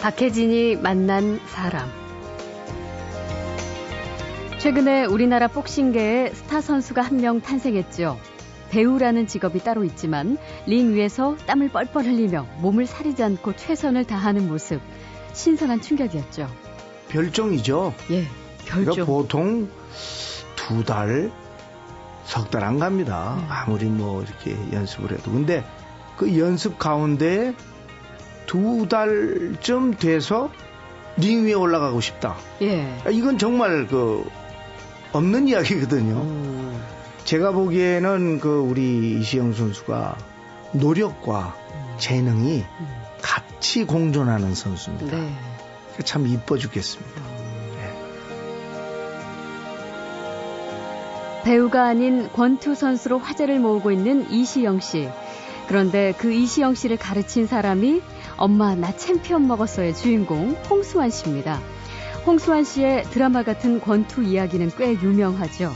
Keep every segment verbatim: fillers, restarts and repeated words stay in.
박혜진이 만난 사람. 최근에 우리나라 복싱계에 스타 선수가 한 명 탄생했죠. 배우라는 직업이 따로 있지만 링 위에서 땀을 뻘뻘 흘리며 몸을 사리지 않고 최선을 다하는 모습, 신선한 충격이었죠. 별종이죠. 예, 별종. 그러니까 보통 두 달, 석 달 안 갑니다. 음. 아무리 뭐 이렇게 연습을 해도. 근데 그 연습 가운데 두 달쯤 돼서 링 위에 올라가고 싶다. 예. 이건 정말 그 없는 이야기거든요. 음. 제가 보기에는 그 우리 이시영 선수가 노력과 재능이 음. 같이 공존하는 선수입니다. 네. 참 이뻐 죽겠습니다. 네. 배우가 아닌 권투 선수로 화제를 모으고 있는 이시영 씨. 그런데 그 이시영 씨를 가르친 사람이 엄마 나 챔피언 먹었어의 주인공 홍수환 씨입니다. 홍수환 씨의 드라마 같은 권투 이야기는 꽤 유명하죠.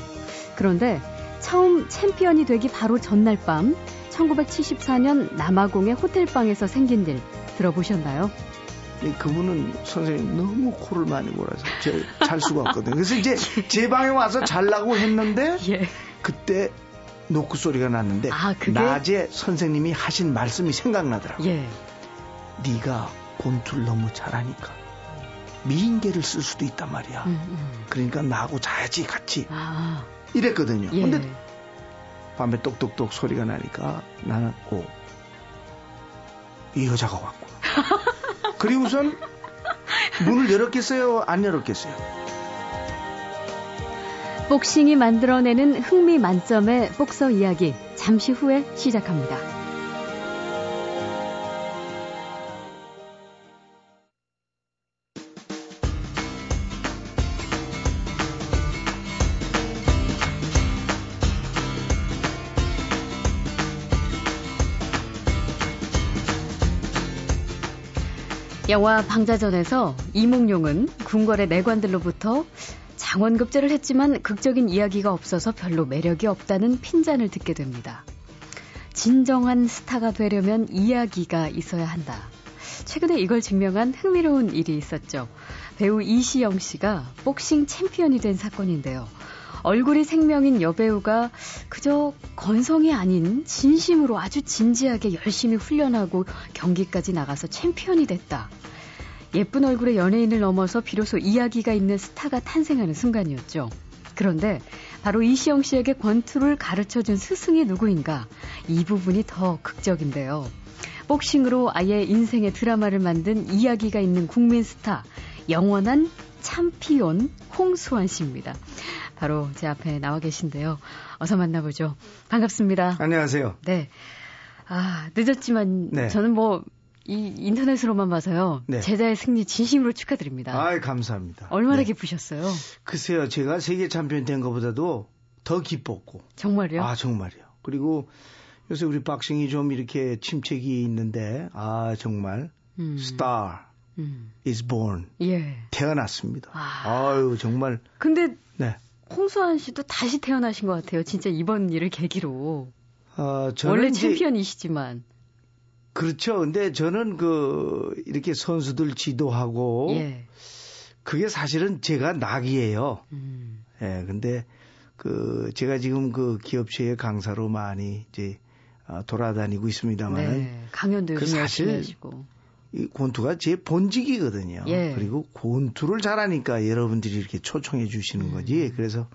그런데 처음 챔피언이 되기 바로 전날 밤 천구백칠십사년 남아공의 호텔방에서 생긴 일 들어보셨나요? 네, 그분은 선생님 너무 코를 많이 몰아서 잘 수가 없거든요. 그래서 이제 제 방에 와서 자려고 했는데 예. 그때 노크 소리가 났는데 아, 그게... 낮에 선생님이 하신 말씀이 생각나더라고요. 예. 네가 권투를 너무 잘하니까 미인계를 쓸 수도 있단 말이야. 음, 음. 그러니까 나하고 자야지 같이. 아. 이랬거든요. 예. 근데 밤에 똑똑똑 소리가 나니까 나는 오, 이 여자가 왔구나. 그리고선 문을 열었겠어요? 안 열었겠어요? 복싱이 만들어내는 흥미 만점의 복서 이야기 잠시 후에 시작합니다. 영화 방자전에서 이몽룡은 궁궐의 내관들로부터 장원급제를 했지만 극적인 이야기가 없어서 별로 매력이 없다는 핀잔을 듣게 됩니다. 진정한 스타가 되려면 이야기가 있어야 한다. 최근에 이걸 증명한 흥미로운 일이 있었죠. 배우 이시영 씨가 복싱 챔피언이 된 사건인데요. 얼굴이 생명인 여배우가 그저 건성이 아닌 진심으로 아주 진지하게 열심히 훈련하고 경기까지 나가서 챔피언이 됐다. 예쁜 얼굴의 연예인을 넘어서 비로소 이야기가 있는 스타가 탄생하는 순간이었죠. 그런데 바로 이시영 씨에게 권투를 가르쳐준 스승이 누구인가? 이 부분이 더 극적인데요. 복싱으로 아예 인생의 드라마를 만든 이야기가 있는 국민 스타, 영원한 챔피언 홍수환 씨입니다. 바로 제 앞에 나와 계신데요. 어서 만나보죠. 반갑습니다. 안녕하세요. 네. 아, 늦었지만 네. 저는 뭐 이 인터넷으로만 봐서요. 네. 제자의 승리 진심으로 축하드립니다. 아, 감사합니다. 얼마나 네. 기쁘셨어요? 글쎄요. 제가 세계 챔피언 된 것보다도 더 기뻤고. 정말요? 아, 정말요. 그리고 요새 우리 박싱이 좀 이렇게 침체기 있는데 아, 정말 음. 스타 음. is born. 예. 태어났습니다. 아. 아유, 정말. 근데 네. 홍수환 씨도 다시 태어나신 것 같아요. 진짜 이번 일을 계기로. 어, 저는 원래 이제, 챔피언이시지만. 그렇죠. 근데 저는 그 이렇게 선수들 지도하고 예. 그게 사실은 제가 낙이에요. 음. 예. 근데 그 제가 지금 그 기업체의 강사로 많이 이제 돌아다니고 있습니다만 네. 강연도 그 열심히 하시고. 이 권투가 제 본직이거든요. 예. 그리고 권투를 잘하니까 여러분들이 이렇게 초청해 주시는 거지. 음. 그래서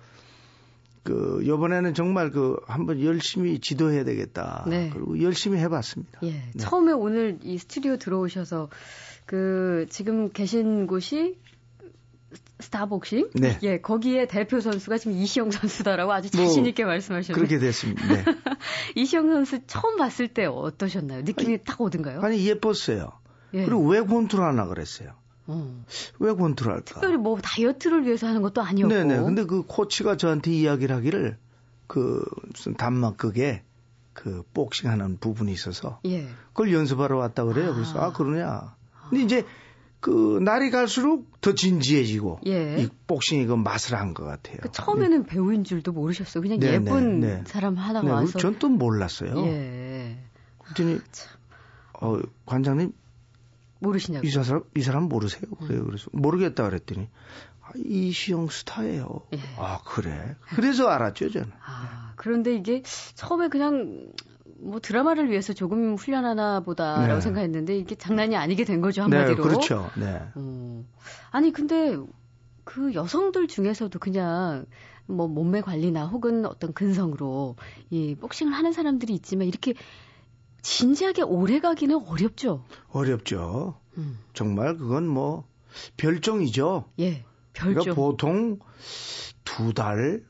그 이번에는 정말 그 한번 열심히 지도해야 되겠다. 네. 그리고 열심히 해봤습니다. 예. 네. 처음에 오늘 이 스튜디오 들어오셔서 그 지금 계신 곳이 스타복싱? 네. 예, 거기에 대표 선수가 지금 이시영 선수다라고 아주 자신있게 뭐, 말씀하셨는데. 그렇게 됐습니다. 네. 이시영 선수 처음 봤을 때 어떠셨나요? 느낌이 아니, 딱 오던가요? 아니 예뻤어요. 예. 그리고 왜 권투를 하나 그랬어요? 음. 왜 권투를 할까? 특별히 뭐 다이어트를 위해서 하는 것도 아니었고. 네네. 근데 그 코치가 저한테 이야기를 하기를 그 무슨 단막극에 그 복싱하는 부분이 있어서 예. 그걸 연습하러 왔다 그래요. 아. 그래서 아 그러냐. 근데 이제 그 날이 갈수록 더 진지해지고 예. 이 복싱이 그 맛을 한 것 같아요. 그 처음에는 네. 배우인 줄도 모르셨어요. 그냥 네네. 예쁜 네. 사람 하다가 네. 와서. 전 또 몰랐어요. 예. 그랬더니 아, 어, 관장님. 모르시냐고. 이 사람, 이 사람 모르세요? 그래요. 음. 그래서 모르겠다 그랬더니, 아, 이시영 스타예요. 예. 아, 그래. 그래서 알았죠, 저는. 아, 그런데 이게 처음에 그냥 뭐 드라마를 위해서 조금 훈련하나 보다라고 네. 생각했는데 이게 장난이 아니게 된 거죠, 한마디로. 네, 그렇죠. 네. 음. 아니, 근데 그 여성들 중에서도 그냥 뭐 몸매 관리나 혹은 어떤 근성으로 이 복싱을 하는 사람들이 있지만 이렇게 진지하게 오래 가기는 어렵죠. 어렵죠. 음. 정말 그건 뭐 별종이죠. 예, 별종. 그러니까 보통 두 달,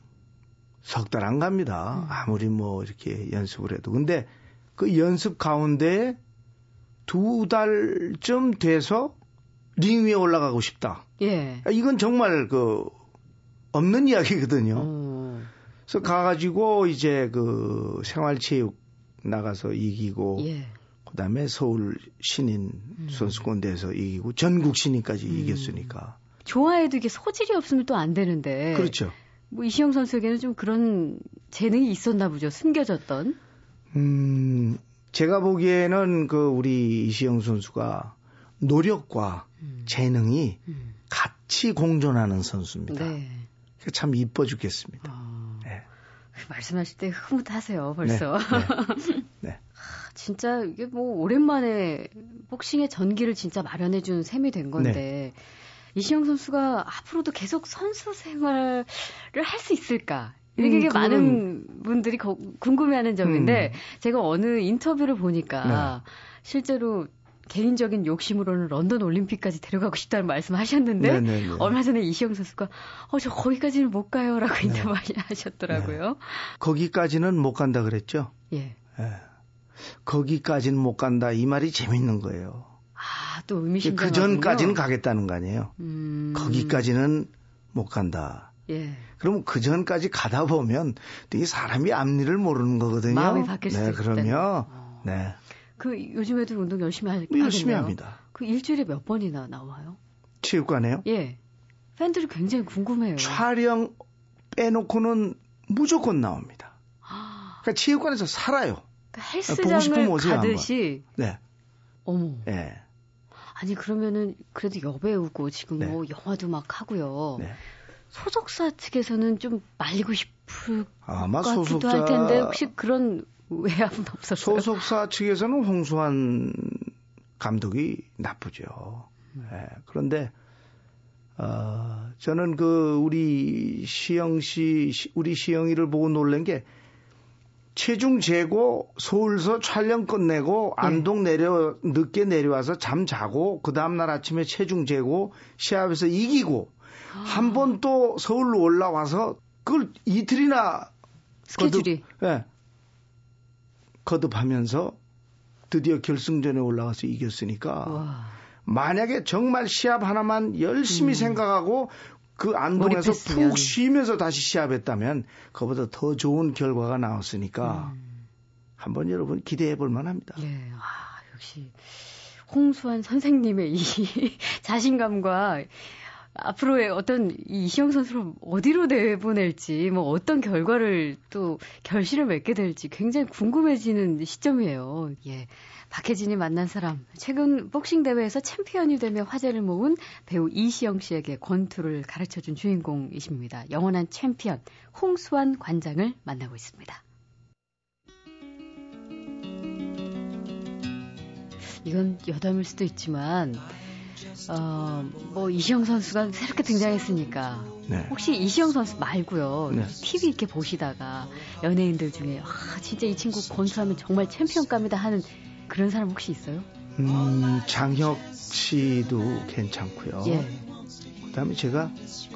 석 달 안 갑니다. 음. 아무리 뭐 이렇게 연습을 해도. 근데 그 연습 가운데 두 달쯤 돼서 링 위에 올라가고 싶다. 예. 이건 정말 그 없는 이야기거든요. 음. 그래서 가가지고 이제 그 생활체육 나가서 이기고, 예. 그 다음에 서울 신인 음. 선수권대회에서 이기고, 전국 신인까지 음. 이겼으니까. 좋아해도 이게 소질이 없으면 또 안 되는데. 그렇죠. 뭐 이시영 선수에게는 좀 그런 재능이 있었나 보죠. 숨겨졌던. 음, 제가 보기에는 그 우리 이시영 선수가 노력과 음. 재능이 음. 같이 공존하는 선수입니다. 네. 참 이뻐 죽겠습니다. 아... 네. 말씀하실 때 흐뭇하세요, 벌써. 네, 네, 네. 진짜 이게 뭐 오랜만에 복싱의 전기를 진짜 마련해준 셈이 된 건데 네. 이시영 선수가 앞으로도 계속 선수 생활을 할 수 있을까? 이게 음, 그건... 많은 분들이 거, 궁금해하는 점인데 음. 제가 어느 인터뷰를 보니까 네. 실제로 개인적인 욕심으로는 런던 올림픽까지 데려가고 싶다는 말씀하셨는데 네네네. 얼마 전에 이시영 선수가 어, 저 거기까지는 못 가요 라고 네. 인터뷰 하셨더라고요. 네. 거기까지는 못 간다 그랬죠? 예. 예. 거기까지는 못 간다 이 말이 재밌는 거예요. 아, 또 의미심장하군요. 그전까지는 가겠다는 거 아니에요. 음... 거기까지는 못 간다. 예. 그럼 그전까지 가다 보면 이 사람이 앞니를 모르는 거거든요. 마음이 바뀔 수도 있다. 네, 그럼요. 어. 네. 그 요즘에도 운동 열심히 하겠네요. 열심히 합니다. 그 일주일에 몇 번이나 나와요? 체육관에요? 예. 팬들이 굉장히 궁금해요. 촬영 빼놓고는 무조건 나옵니다. 아... 그러니까 체육관에서 살아요. 그러니까 헬스장을 가듯이. 네. 어머. 네. 아니 그러면은 그래도 여배우고 지금 네. 뭐 영화도 막 하고요. 네. 소속사 측에서는 좀 말리고 싶을 아마 것 소속사... 같기도 할 텐데 혹시 그런. 외압은 없었어요. 소속사 측에서는 홍수환 감독이 나쁘죠. 음. 네, 그런데 어, 저는 그 우리 시영 씨, 우리 시영이를 보고 놀란 게 체중 재고 서울서 촬영 끝내고 안동 내려 늦게 내려와서 잠 자고 그 다음 날 아침에 체중 재고 시합에서 이기고 아. 한 번 또 서울로 올라와서 그걸 이틀이나 스케줄이. 거듭, 네. 거듭하면서 드디어 결승전에 올라가서 이겼으니까 와. 만약에 정말 시합 하나만 열심히 음. 생각하고 그 안동에서 푹 쉬면서 다시 시합했다면 그보다 더 좋은 결과가 나왔으니까 음. 한번 여러분 기대해 볼 만합니다. 예, 아, 역시 홍수환 선생님의 이 자신감과 앞으로의 어떤 이시영 선수를 어디로 내보낼지, 뭐 어떤 결과를 또 결실을 맺게 될지 굉장히 궁금해지는 시점이에요. 예. 박혜진이 만난 사람. 최근 복싱 대회에서 챔피언이 되며 화제를 모은 배우 이시영 씨에게 권투를 가르쳐준 주인공이십니다. 영원한 챔피언 홍수환 관장을 만나고 있습니다. 이건 여담일 수도 있지만 어, 뭐 이시영 선수가 새롭게 등장했으니까 네. 혹시 이시영 선수 말고요 네. 티비 이렇게 보시다가 연예인들 중에 아 진짜 이 친구 권투하면 정말 챔피언감이다 하는 그런 사람 혹시 있어요? 음, 장혁 씨도 괜찮고요. 예. 그다음에 제가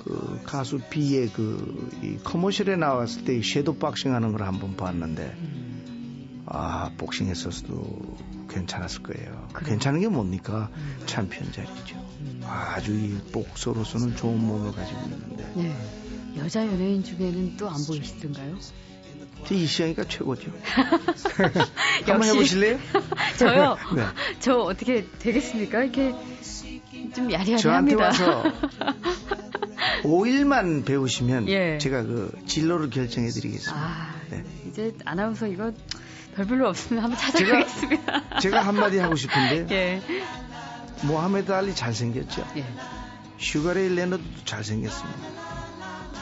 그 가수 B의 그 이 커머셜에 나왔을 때 섀도우 박싱하는 걸 한번 봤는데 음. 아 복싱했었어도 괜찮았을 거예요. 그래. 괜찮은 게 뭡니까? 음. 챔피언 자리죠. 음. 아주 이 복서로서는 좋은 몸을 가지고 있는데. 네. 여자 연예인 중에는 또 안 보이시던가요? 이시영이가 최고죠. 한번 해보실래요? 저요? 네. 저 어떻게 되겠습니까? 이렇게 좀 야리야리합니다. 저한테 와서 오일만 배우시면 예. 제가 그 진로를 결정해드리겠습니다. 아, 네. 이제 아나운서 이거 별로 없으면 한번 찾아보겠습니다. 제가, 제가 한마디 하고 싶은데 예. 모하메드 알리 잘생겼죠. 예. 슈가레이 레너드도 잘생겼습니다.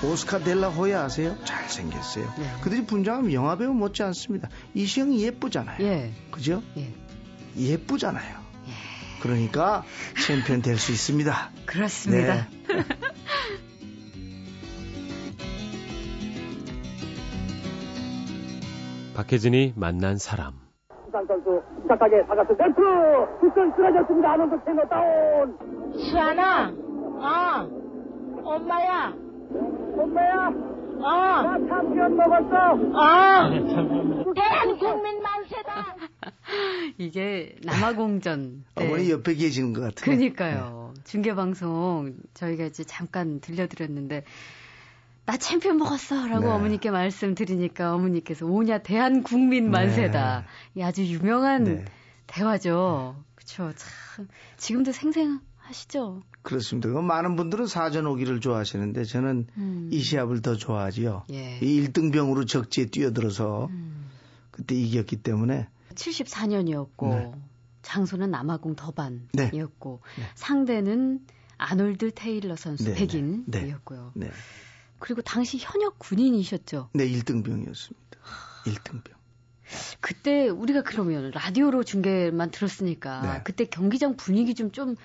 오스카 델라 호야 아세요? 잘생겼어요. 네. 그들이 분장하면 영화배우 못지 않습니다. 이시영이 예쁘잖아요. 예. 그죠? 예. 예쁘잖아요. 예. 그러니까 챔피언 될 수 있습니다. 그렇습니다. 네. 박혜진이 만난 사람. 수상 선수 부탁하게 박았을 때 뒷선 쓰러졌습니다. 아놀드 테일러 다운. 수아나. 아. 엄마야. 엄마야. 아. 나 참기름 먹었어. 아. 대한 국민 만세다. 이게 남아공전. 어머니 옆에 계시는 것 같아요. 그러니까요. 네. 중계방송 저희가 이제 잠깐 들려드렸는데 나 챔피언 먹었어 라고 네. 어머니께 말씀드리니까 어머니께서 오냐 대한 국민 만세다. 네. 아주 유명한 네. 대화죠. 그렇죠. 참 지금도 생생 하시죠? 그렇습니다. 많은 분들은 사전 오기를 좋아하시는데 저는 음. 이 시합을 더 좋아하지요. 예. 이 일등병으로 적지에 뛰어들어서 음. 그때 이겼기 때문에 칠십사 년이었고 네. 장소는 남아공 더반이었고 네. 네. 상대는 아놀드 테일러 선수 네. 백인이었고요. 네. 네. 그리고 당시 현역 군인이셨죠? 네. 일등병이었습니다. 일등병. 그때 우리가 그러면 라디오로 중계만 들었으니까 네. 그때 경기장 분위기 좀 좀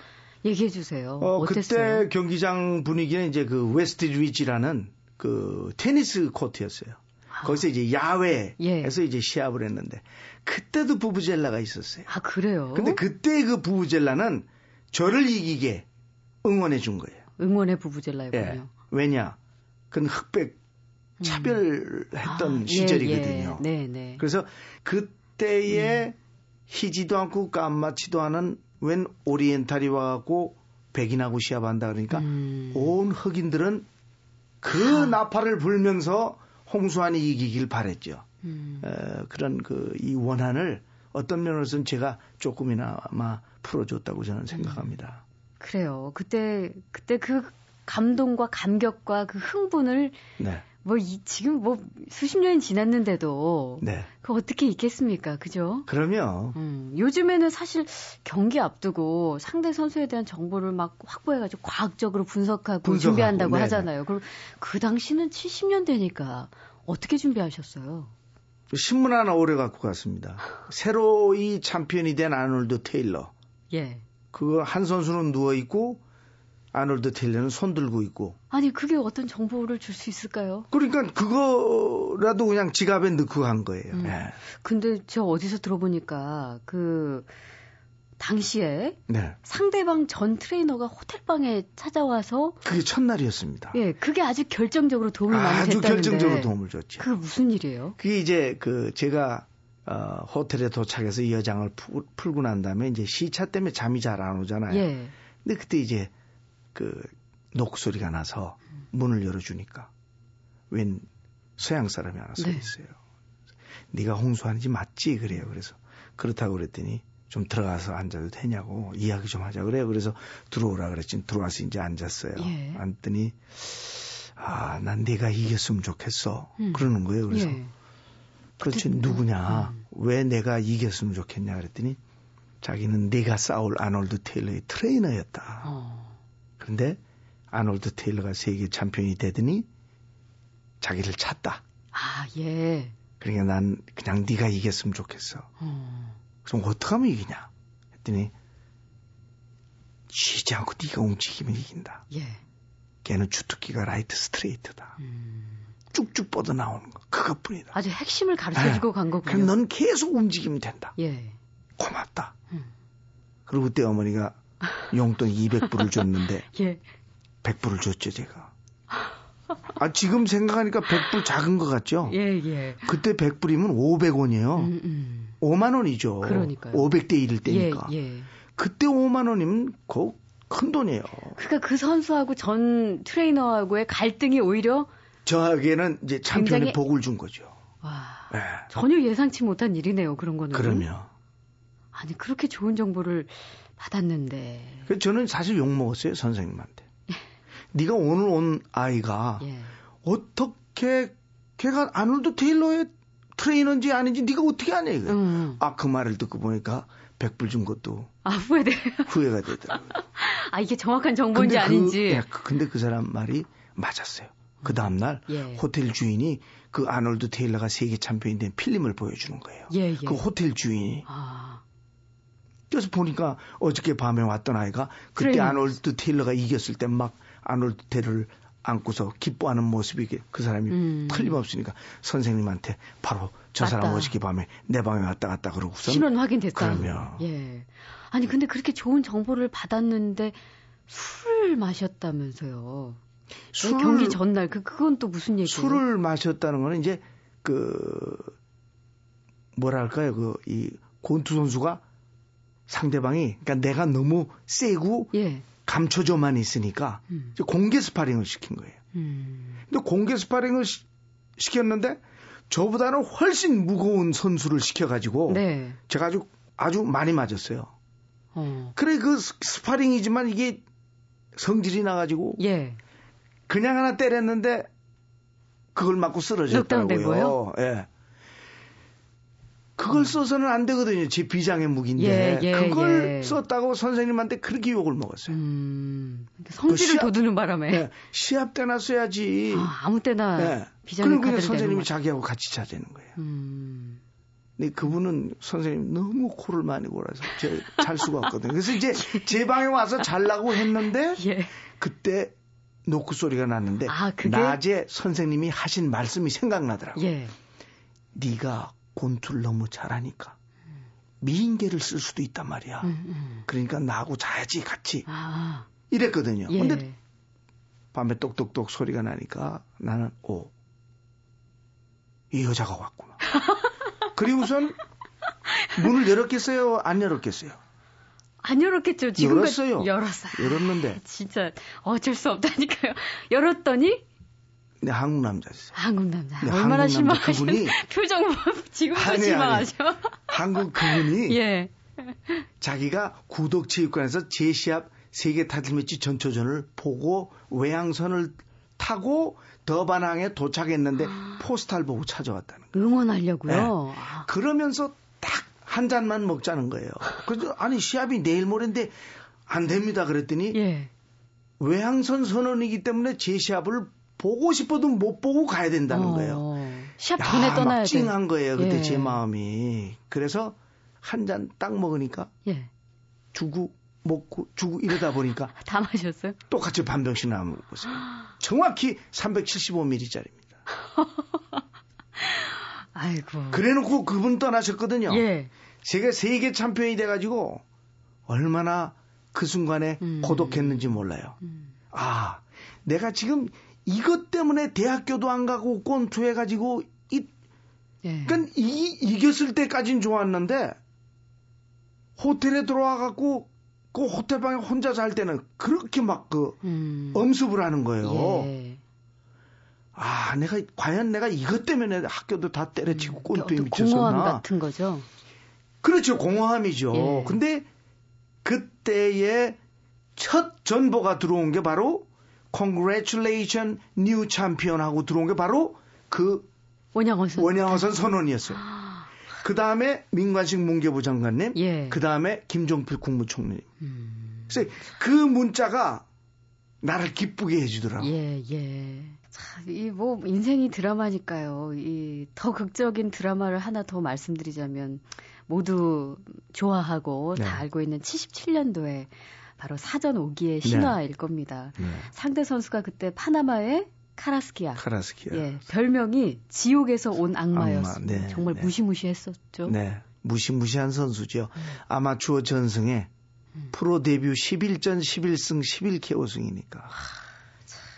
얘기해 주세요. 어, 어땠어요? 그때 경기장 분위기는 이제 그 웨스트 리치라는 그 테니스 코트였어요. 아. 거기서 이제 야외에서 예. 이제 시합을 했는데 그때도 부부젤라가 있었어요. 아, 그래요? 근데 그때 그 부부젤라는 저를 이기게 응원해 준 거예요. 응원의 부부젤라였군요. 예. 왜냐? 그건 흑백 차별했던 음. 아, 시절이거든요. 예, 예. 네, 네. 그래서 그때의 음. 희지도 않고 까맣지도 않은 웬 오리엔탈이 와갖고 백인하고 시합한다 그러니까 음. 온 흑인들은 그 아. 나팔을 불면서 홍수환이 이기길 바랬죠. 음. 어, 그런 그 이 원한을 어떤 면으로서는 제가 조금이나마 풀어줬다고 저는 생각합니다. 음. 그래요. 그때 그때 그 감동과 감격과 그 흥분을 네. 뭐 이, 지금 뭐 수십 년이 지났는데도 네. 그 어떻게 있겠습니까, 그죠? 그럼요. 음, 요즘에는 사실 경기 앞두고 상대 선수에 대한 정보를 막 확보해가지고 과학적으로 분석하고, 분석하고 준비한다고 네네. 하잖아요. 그리고 그 당시는 칠십 년대니까 어떻게 준비하셨어요? 신문 하나 오래 갖고 갔습니다. 새로 이 챔피언이 된 아놀드 테일러. 예. 그거 한 선수는 누워 있고. 아놀드 테일러는 손 들고 있고. 아니 그게 어떤 정보를 줄 수 있을까요? 그러니까 그거라도 그냥 지갑에 넣고 간 거예요. 음. 네. 근데 제가 어디서 들어보니까 그 당시에 네. 상대방 전 트레이너가 호텔방에 찾아와서 그게 첫날이었습니다. 예, 그게 아주 결정적으로 도움을 많이 됐다는데. 아주 결정적으로 도움을 줬죠. 그게 무슨 일이에요? 그게 이제 그 제가 어, 호텔에 도착해서 이 여장을 푸, 풀고 난 다음에 이제 시차 때문에 잠이 잘 안 오잖아요. 예. 근데 그때 이제 그 녹소리가 나서 문을 열어주니까 웬 서양 사람이 하나 서 있어요. 네. 네가 홍수환이지 맞지? 그래요. 그래서 그렇다고 그랬더니 좀 들어가서 앉아도 되냐고 이야기 좀 하자 그래요. 그래서 들어오라 그랬지. 들어와서 이제 앉았어요. 예. 앉더니 아, 난 네가 이겼으면 좋겠어. 음. 그러는 거예요. 그래서 예. 그렇지 누구냐? 음. 왜 내가 이겼으면 좋겠냐 그랬더니 자기는 네가 싸울 아놀드 테일러의 트레이너였다. 어. 근데 아놀드 테일러가 세계 챔피언이 되더니 자기를 찾다. 아, 예. 그러니까 난 그냥 네가 이겼으면 좋겠어. 음. 그럼 어떻게 하면 이기냐? 했더니 쉬지 않고 네가 움직이면 이긴다. 예. 걔는 주특기가 라이트 스트레이트다. 음. 쭉쭉 뻗어 나오는 거. 그것뿐이다. 아주 핵심을 가르쳐주고 네. 간 거군요. 그럼 넌 계속 움직이면 된다. 예. 고맙다. 음. 그리고 그때 어머니가 용돈 이백 불을 줬는데 예. 백 불을 줬죠 제가. 아 지금 생각하니까 백 불 작은 것 같죠? 예예. 예. 그때 백 불이면 오백 원이에요. 음, 음. 오만 원이죠. 그러니까요. 오백 대 일일 때니까. 예, 예. 그때 오만 원이면 거 큰 돈이에요. 그러니까 그 선수하고 전 트레이너하고의 갈등이 오히려 저에게는 이제 챔피언의 굉장히... 복을 준 거죠. 와. 예. 전혀 예상치 못한 일이네요 그런 거는. 그럼요. 아니 그렇게 좋은 정보를. 받았는데. 저는 사실 욕먹었어요, 선생님한테. 네가 오늘 온 아이가 예. 어떻게 걔가 아놀드 테일러의 트레이너인지 아닌지 네가 어떻게 아냐 이거야. 음. 아, 그 말을 듣고 보니까 백불 준 것도 아, 후회돼요? 후회가 되더라고요. 아, 이게 정확한 정보인지 근데 그, 아닌지. 예, 근데 그 사람 말이 맞았어요. 그 다음날 예. 호텔 주인이 그 아놀드 테일러가 세계 챔피언이 된 필름을 보여주는 거예요. 예, 예. 그 호텔 주인이. 아. 그래서 보니까 어저께 밤에 왔던 아이가 그때 트레이닝. 아놀드 테일러가 이겼을 때 막 아놀드 테일러를 안고서 기뻐하는 모습이 그 사람이 음. 틀림없으니까 선생님한테 바로 저 맞다. 사람 어저께 밤에 내 방에 왔다 갔다 그러고서 신원 확인됐다. 그러면 예. 아니 근데 그렇게 좋은 정보를 받았는데 술을 마셨다면서요? 술 경기 전날 그 그건 또 무슨 얘기예요? 술을 마셨다는 거는 이제 그 뭐랄까요 그 이 권투 선수가 상대방이 그러니까 내가 너무 세고. 예. 감초조만 있으니까 음. 공개 스파링을 시킨 거예요. 음. 근데 공개 스파링을 시, 시켰는데 저보다는 훨씬 무거운 선수를 시켜가지고 네. 제가 아주 아주 많이 맞았어요. 어. 그래 그 스파링이지만 이게 성질이 나가지고 예. 그냥 하나 때렸는데 그걸 맞고 쓰러졌다고요. 예. 그걸 어. 써서는 안 되거든요. 제 비장의 무기인데. 예, 예, 그걸 예. 썼다고 선생님한테 그렇게 욕을 먹었어요. 음, 성질을 돋우는 바람에. 네, 시합 때나 써야지. 아, 아무 때나 네. 비장의 무기를. 그리고 선생님이 자기하고 같이 자야 되는 거예요. 음. 근데 그분은 선생님 너무 코를 많이 골아서 잘 수가 없거든요. 그래서 이제 제 방에 와서 자려고 했는데 예. 그때 노크 소리가 났는데 아, 그게... 낮에 선생님이 하신 말씀이 생각나더라고요. 예. 네가 권투를 너무 잘하니까 미인계를 쓸 수도 있단 말이야. 음, 음. 그러니까 나하고 자야지 같이. 아. 이랬거든요. 예. 근데 밤에 똑똑똑 소리가 나니까 나는 오, 이 여자가 왔구나. 그리고선 문을 열었겠어요? 안 열었겠어요? 안 열었겠죠. 지금 열었어요. 열었어요. 열었는데. 진짜 어쩔 수 없다니까요. 열었더니 네, 한국 남자였어요. 한국 남자. 네, 얼마나 실망하신 표정 지금도 실망하죠. 한국 그분이 예. 자기가 구독체육관에서 제시합 세계 타틀매치 전초전을 보고 외항선을 타고 더반항에 도착했는데 아... 포스터를 보고 찾아왔다는 거예요. 응원하려고요. 네. 아... 그러면서 딱 한 잔만 먹자는 거예요. 그래서 아니 시합이 내일 모레인데 안 됩니다 그랬더니 예. 외항선 선언이기 때문에 제시합을 보고 싶어도 못 보고 가야 된다는 어, 거예요. 시합 전에 야, 떠나야 돼. 찡한 거예요. 그때 예. 제 마음이. 그래서 한 잔 딱 먹으니까 예. 주고 먹고 주고 이러다 보니까 다 마셨어요? 똑같이 반병씩 남았어요. 정확히 삼백칠십오 밀리리터짜리입니다. 아이고. 그래놓고 그분 떠나셨거든요. 예. 제가 세계 챔피언이 돼가지고 얼마나 그 순간에 음. 고독했는지 몰라요. 음. 아, 내가 지금 이것 때문에 대학교도 안 가고 권투해가지고 이, 예. 그러니까 이, 이겼을 때까진 좋았는데 호텔에 들어와갖고 그 호텔 방에 혼자 잘 때는 그렇게 막 그 음. 엄습을 하는 거예요. 예. 아, 내가 과연 내가 이것 때문에 학교도 다 때려치고 음, 권투에 미쳤었나? 공허함 같은 거죠. 그렇죠, 공허함이죠. 예. 근데 그때의 첫 전보가 들어온 게 바로. Congratulation, new champion 하고 들어온 게 바로 그 원양어선, 원양어선 선언이었어요. 그 다음에 민관식 문교부 장관님, 예. 그 다음에 김종필 국무총리님. 음. 그래서 그 문자가 나를 기쁘게 해주더라고요. 예, 예. 참, 이 뭐 인생이 드라마니까요. 이 더 극적인 드라마를 하나 더 말씀드리자면 모두 좋아하고 네. 다 알고 있는 칠십칠 년도에 바로 사전 오기의 신화일 네. 겁니다. 네. 상대 선수가 그때 파나마의 카라스키야. 카라스키야. 예, 별명이 지옥에서 온 악마였습니다. 악마. 네. 정말 네. 무시무시했었죠. 네, 무시무시한 선수죠. 음. 아마추어 전승에 음. 프로 데뷔 십일전 십일승 십일케이오승이니까 아,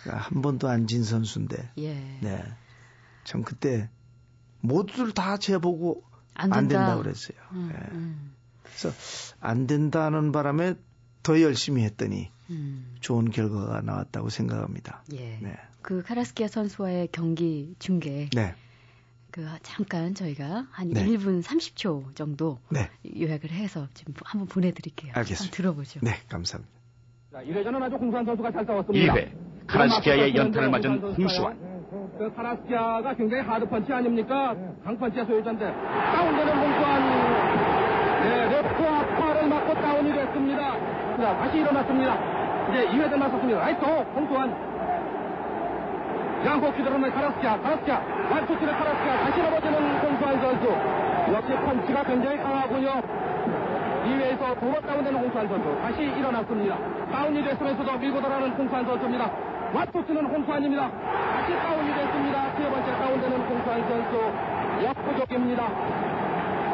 그러니까 한 번도 안 진 선수인데. 예. 네. 참 그때 모두들 다 재보고 안, 안 된다 그랬어요. 음, 네. 음. 그래서 안 된다는 바람에 더 열심히 했더니 음. 좋은 결과가 나왔다고 생각합니다. 예. 네. 그 카라스키야 선수와의 경기 중계 네. 그 잠깐 저희가 한 네. 일분 삼십초 정도 네. 요약을 해서 지금 한번 보내드릴게요. 알겠습니다. 한번 들어보죠. 네, 감사합니다. 자, 일 회전은 아주 홍수환 선수가 잘 싸웠습니다. 이 회 카라스키야의 연타를 맞은 홍수환. 그 카라스키야가 굉장히 하드펀치 아닙니까? 강펀치의 소유자인데 다운되는 홍수환 네, 레프트와 팔을 맞고 다운이 됐습니다. 자, 다시 일어났습니다. 이제 이 회전 맞았습니다. 라이트 홍수환. 양쪽 휘두르는 카라스키야, 카라스키야. 발투치는 카라스키야. 다시 넘어지는 홍수환 선수. 역시 펀치가 굉장히 강하군요. 이 회에서 두 번 다운되는 홍수환 선수. 다시 일어났습니다. 다운이 됐으면서도 밀고 돌아가는 홍수환 선수입니다. 와투치는 홍수환입니다. 다시 다운이 됐습니다. 세 번째 다운되는 홍수환 선수. 역부족입니다.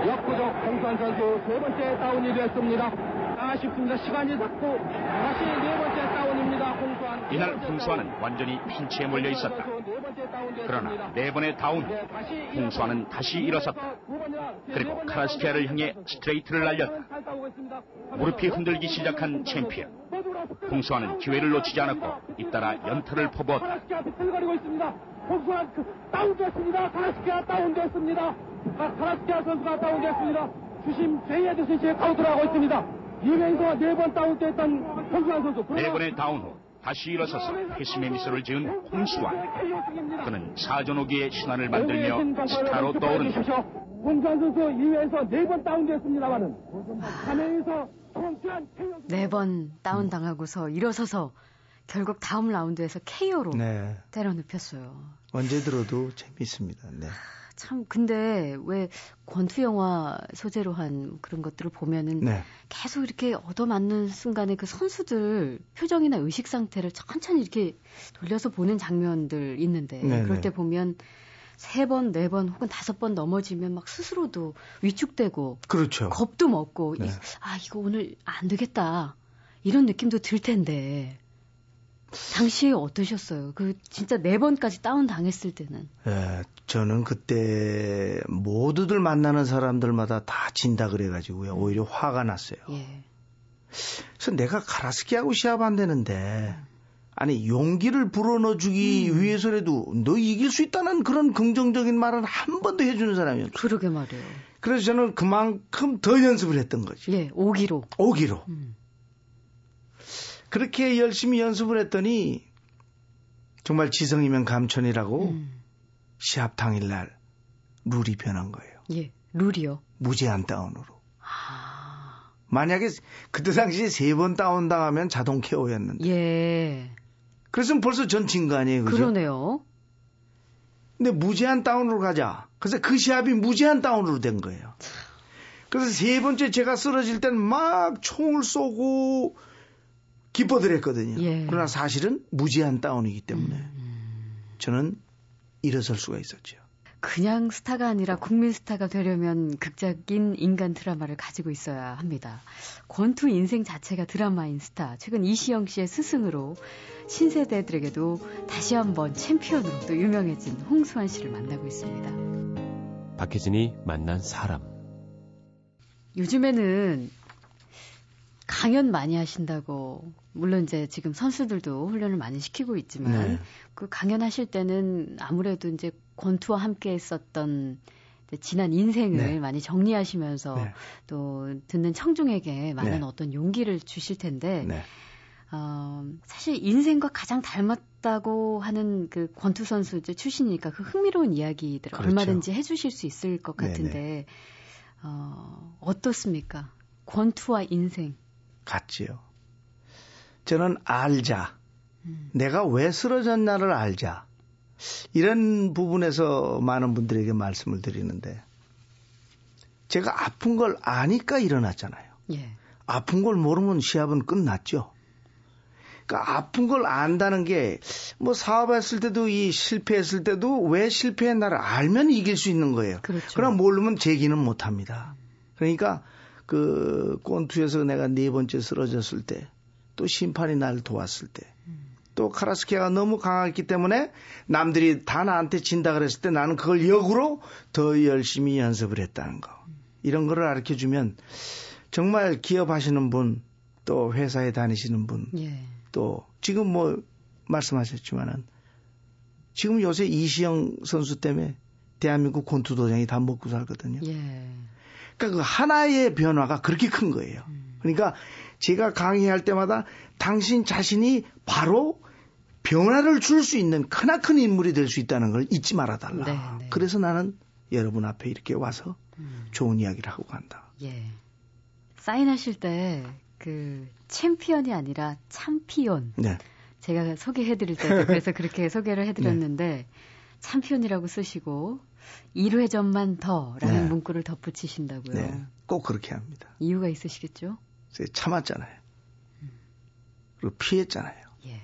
역부족 홍수환 선수 세 번째 다운이 되었습니다. 아쉽습니다. 시간이 닿고 다시 네 번째 다운입니다. 홍수환. 이날 홍수환은 완전히 핀치에 몰려 있었다. 그러나 네 번의 다운, 홍수환은 다시 일어섰다. 그리고 카라스키야를 향해 스트레이트를 날렸다. 무릎이 흔들기 시작한 챔피언. 홍수환은 기회를 놓치지 않았고 잇따라 연타를 퍼부었다. 카라스키야 비틀거리고 있습니다. 홍수환 다운됐습니다. 카라스키야 다운됐습니다. 카라스키야 선수가 다운됐습니다. 주심 제이의 주심에 카운트를 하고 있습니다. 이 회에서 네 번 다운됐던 홍수환 선수. 네 번의 다운 후 다시 일어서서 회심의 미소를 지은 홍수환. 그는 사전 오기의 신화를 만들며 스타로 떠오른다. 홍수환 선수 이 회에서 네 번 다운됐습니다만은 삼 회에서 네 번 다운당하고서 일어서서 결국 다음 라운드에서 케이오로 네. 때려눕혔어요. 언제 들어도 재미있습니다. 네. 참 근데 왜 권투 영화 소재로 한 그런 것들을 보면은 네. 계속 이렇게 얻어맞는 순간에 그 선수들 표정이나 의식 상태를 천천히 이렇게 돌려서 보는 장면들 있는데 네, 그럴 네. 때 보면 세 번, 네 번 혹은 다섯 번 넘어지면 막 스스로도 위축되고 그렇죠. 겁도 먹고 네. 이, 아 이거 오늘 안 되겠다 이런 느낌도 들 텐데 당시에 어떠셨어요? 그 진짜 네 번까지 다운 당했을 때는. 예, 저는 그때 모두들 만나는 사람들마다 다 진다 그래가지고요. 오히려 화가 났어요. 예. 그래서 내가 카라스키하고 시합 안 되는데 아니 용기를 불어넣어주기 음. 위해서라도 너 이길 수 있다는 그런 긍정적인 말을 한 번도 해주는 사람이었어요. 그러게 말이에요. 그래서 저는 그만큼 더 연습을 했던 거죠. 예, 오기로. 오기로. 음. 그렇게 열심히 연습을 했더니 정말 지성이면 감천이라고 음. 시합 당일날 룰이 변한 거예요. 예, 룰이요? 무제한 다운으로. 아... 만약에 그때 당시에 세 번 다운 당하면 자동 케오였는데. 예. 그래서 벌써 전 진 거 아니에요, 그죠? 그러네요. 근데 무제한 다운으로 가자. 그래서 그 시합이 무제한 다운으로 된 거예요. 그래서 세 번째 제가 쓰러질 땐 막 총을 쏘고 기뻐들 했거든요. 예. 그러나 사실은 무제한 다운이기 때문에 음. 저는 일어설 수가 있었죠. 그냥 스타가 아니라 국민 스타가 되려면 극작인 인간 드라마를 가지고 있어야 합니다. 권투 인생 자체가 드라마인 스타. 최근 이시영 씨의 스승으로 신세대들에게도 다시 한번 챔피언으로 또 유명해진 홍수환 씨를 만나고 있습니다. 박혜진이 만난 사람. 요즘에는 강연 많이 하신다고 물론 이제 지금 선수들도 훈련을 많이 시키고 있지만 네. 그 강연하실 때는 아무래도 이제 권투와 함께 했었던 지난 인생을 네. 많이 정리하시면서 네. 또 듣는 청중에게 많은 네. 어떤 용기를 주실 텐데 네. 어, 사실 인생과 가장 닮았다고 하는 그 권투 선수 출신이니까 그 흥미로운 이야기들을 그렇죠. 얼마든지 해주실 수 있을 것 같은데 네, 네. 어, 어떻습니까? 권투와 인생. 같지요. 저는 알자. 음. 내가 왜 쓰러졌나를 알자. 이런 부분에서 많은 분들에게 말씀을 드리는데 제가 아픈 걸 아니까 일어났잖아요. 예. 아픈 걸 모르면 시합은 끝났죠. 그러니까 아픈 걸 안다는 게 뭐 사업했을 때도 이 실패했을 때도 왜 실패했나를 알면 이길 수 있는 거예요. 그렇죠. 그러나 모르면 제기는 못합니다. 그러니까 그 권투에서 내가 네 번째 쓰러졌을 때 또 심판이 날 도왔을 때 또 카라스키야가 너무 강했기 때문에 남들이 다 나한테 진다 그랬을 때 나는 그걸 역으로 더 열심히 연습을 했다는 거 이런 거를 가르쳐주면 정말 기업하시는 분 또 회사에 다니시는 분 또 지금 뭐 말씀하셨지만은 지금 요새 이시영 선수 때문에 대한민국 권투 도장이 다 먹고 살거든요. 예. 그러니까 그 하나의 변화가 그렇게 큰 거예요. 그러니까 제가 강의할 때마다 당신 자신이 바로 변화를 줄 수 있는 크나큰 인물이 될 수 있다는 걸 잊지 말아달라. 네, 네. 그래서 나는 여러분 앞에 이렇게 와서 음. 좋은 이야기를 하고 간다. 예. 사인하실 때 그 챔피언이 아니라 참피온. 네. 제가 소개해드릴 때도 그래서 그렇게 소개를 해드렸는데 네. 참피온이라고 쓰시고 일 회전만 더라는 네. 문구를 덧붙이신다고요. 네. 꼭 그렇게 합니다. 이유가 있으시겠죠? 제가 참았잖아요. 그리고 피했잖아요. 예.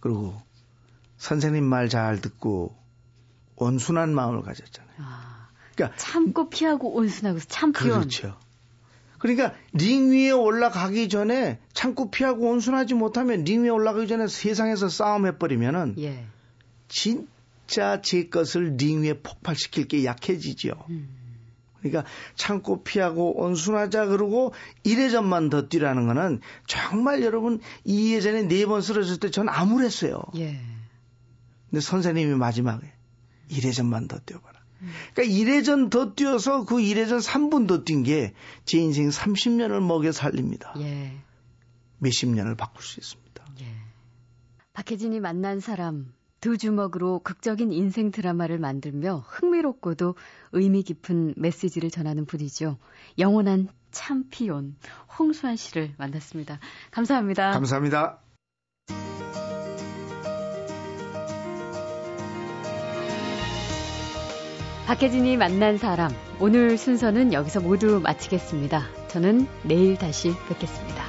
그리고 선생님 말 잘 듣고 온순한 마음을 가졌잖아요. 아, 그러니까 참고 피하고 온순하고 참피온. 그렇죠. 그러니까 링 위에 올라가기 전에 참고 피하고 온순하지 못하면 링 위에 올라가기 전에 세상에서 싸움해버리면은 예. 진짜 제 것을 링 위에 폭발시킬 게 약해지죠. 음. 그러니까 참고 피하고 온순하자 그러고 일 회전만 더 뛰라는 거는 정말 여러분 이 회전에 네 번 쓰러졌을 때 전 암울했어요. 예. 근데 선생님이 마지막에 일 회전만 더 뛰어봐라. 음. 그러니까 일 회전 더 뛰어서 그 일 회전 삼 분 더 뛴 게 제 인생 삼십 년을 먹여 살립니다. 예. 몇십 년을 바꿀 수 있습니다. 예. 박혜진이 만난 사람. 두 주먹으로 극적인 인생 드라마를 만들며 흥미롭고도 의미 깊은 메시지를 전하는 분이죠. 영원한 챔피언 홍수환 씨를 만났습니다. 감사합니다. 감사합니다. 박혜진이 만난 사람 오늘 순서는 여기서 모두 마치겠습니다. 저는 내일 다시 뵙겠습니다.